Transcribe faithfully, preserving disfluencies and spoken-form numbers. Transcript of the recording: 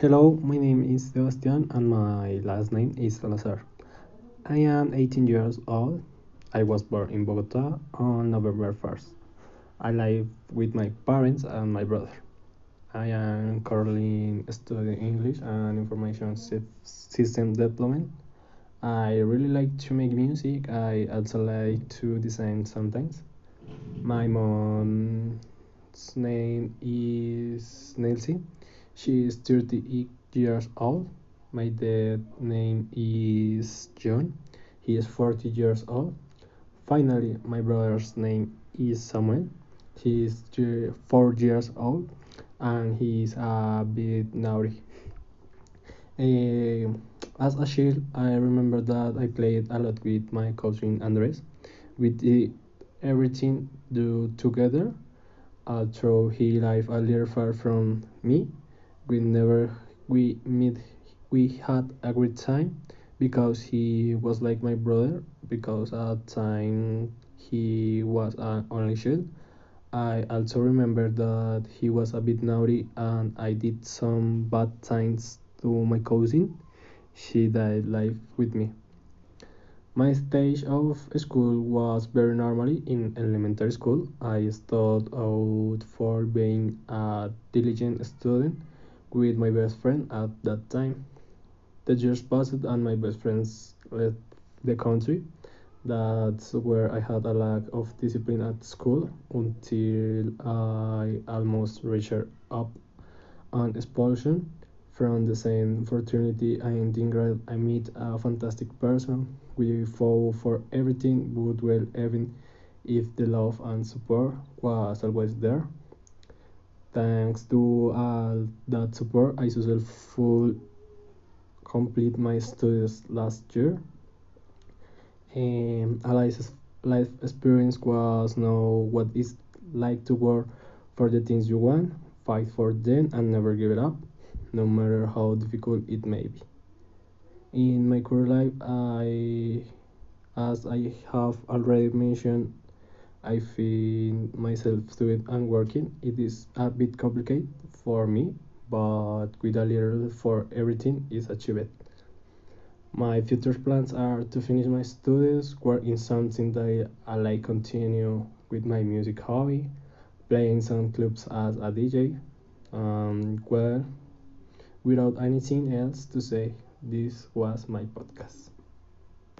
Hello, my name is Sebastian and my last name is Salazar. I am eighteen years old. I was born in Bogota on November first. I live with my parents and my brother. I am currently studying English and Information System Development. I really like to make music. I also like to design sometimes. My mom's name is Nancy. She is thirty-eight years old. My dad's name is John. He is forty years old. Finally, my brother's name is Samuel. He is four years old and he is a bit naughty. Uh, as a child, I remember that I played a lot with my cousin Andrés. We did everything do together. Although he lived a little far from me, we never we met. We had a great time because he was like my brother. Because at the time he was an only child. I also remember that he was a bit naughty and I did some bad things to my cousin. She died life with me. My stage of school was very normally in elementary school. I stood out for being a diligent student with my best friend at that time. The years passed and my best friends left the country. That's where I had a lack of discipline at school until I almost reached up on expulsion from the same fraternity. In Dingrad, I met a fantastic person. We fought for everything but well, even if the love and support was always there. Thanks to all that support, I successfully completed my studies last year. Um, a life, life experience was know what it's like to work for the things you want, fight for them, and never give it up, no matter how difficult it may be. In my current life, I, as I have already mentioned, I find myself doing and working. It is a bit complicated for me, but with a little for everything is achieved. My future plans are to finish my studies, work in something that I like, continue with my music hobby, playing some clubs as a D J. Um, well, without anything else to say, this was my podcast.